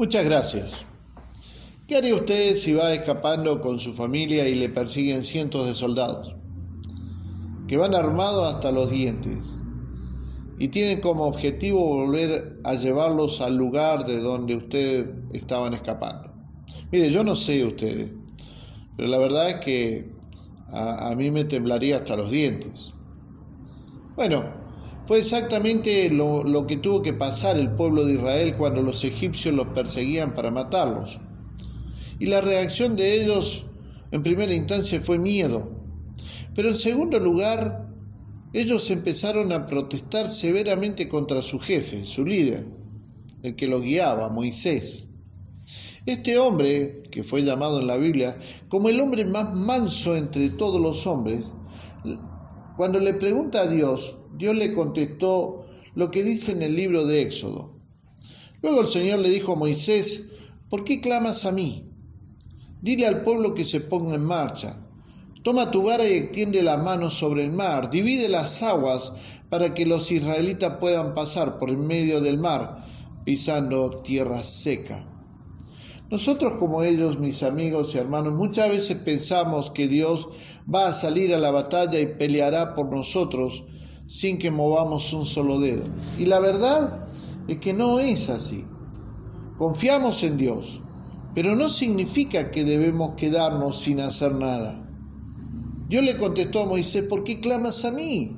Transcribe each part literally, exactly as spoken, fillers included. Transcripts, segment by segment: Muchas gracias. ¿Qué haría usted si va escapando con su familia y le persiguen cientos de soldados que van armados hasta los dientes y tienen como objetivo volver a llevarlos al lugar de donde ustedes estaban escapando? Mire, yo no sé ustedes, pero la verdad es que a, a mí me temblaría hasta los dientes. Bueno, fue exactamente lo, lo que tuvo que pasar el pueblo de Israel cuando los egipcios los perseguían para matarlos. Y la reacción de ellos en primera instancia fue miedo. Pero en segundo lugar, ellos empezaron a protestar severamente contra su jefe, su líder, el que los guiaba, Moisés. Este hombre, que fue llamado en la Biblia como el hombre más manso entre todos los hombres, cuando le pregunta a Dios, Dios le contestó lo que dice en el libro de Éxodo. Luego el Señor le dijo a Moisés, ¿por qué clamas a mí? Dile al pueblo que se ponga en marcha. Toma tu vara y extiende la mano sobre el mar. Divide las aguas para que los israelitas puedan pasar por en medio del mar, pisando tierra seca. Nosotros, como ellos, mis amigos y hermanos, muchas veces pensamos que Dios va a salir a la batalla y peleará por nosotros sin que movamos un solo dedo. Y la verdad es que no es así. Confiamos en Dios, pero no significa que debemos quedarnos sin hacer nada. Dios le contestó a Moisés, ¿por qué clamas a mí?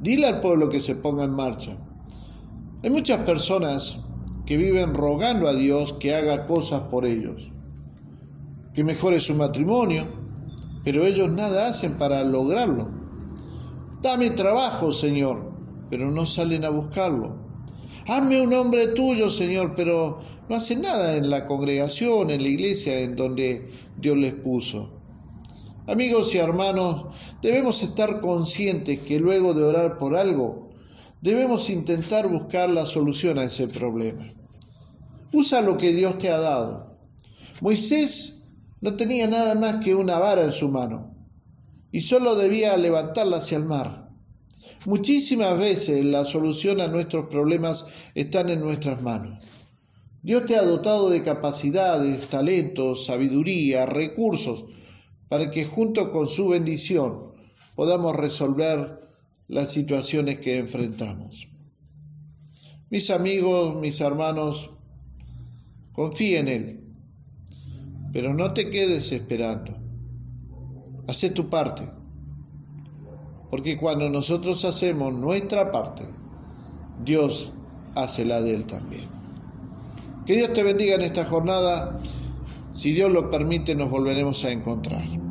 Dile al pueblo que se ponga en marcha. Hay muchas personas que viven rogando a Dios que haga cosas por ellos, que mejore su matrimonio, pero ellos nada hacen para lograrlo. Dame trabajo, Señor, pero no salen a buscarlo. Hazme un hombre tuyo, Señor, pero no hacen nada en la congregación, en la iglesia en donde Dios les puso. Amigos y hermanos, debemos estar conscientes que luego de orar por algo, debemos intentar buscar la solución a ese problema. Usa lo que Dios te ha dado. Moisés no tenía nada más que una vara en su mano y solo debía levantarla hacia el mar. Muchísimas veces la solución a nuestros problemas están en nuestras manos. Dios te ha dotado de capacidades, talentos, sabiduría, recursos, para que junto con su bendición podamos resolver las situaciones que enfrentamos. Mis amigos, mis hermanos, confía en Él, pero no te quedes esperando. Haz tu parte, porque cuando nosotros hacemos nuestra parte, Dios hace la de Él también. Que Dios te bendiga en esta jornada. Si Dios lo permite, nos volveremos a encontrar.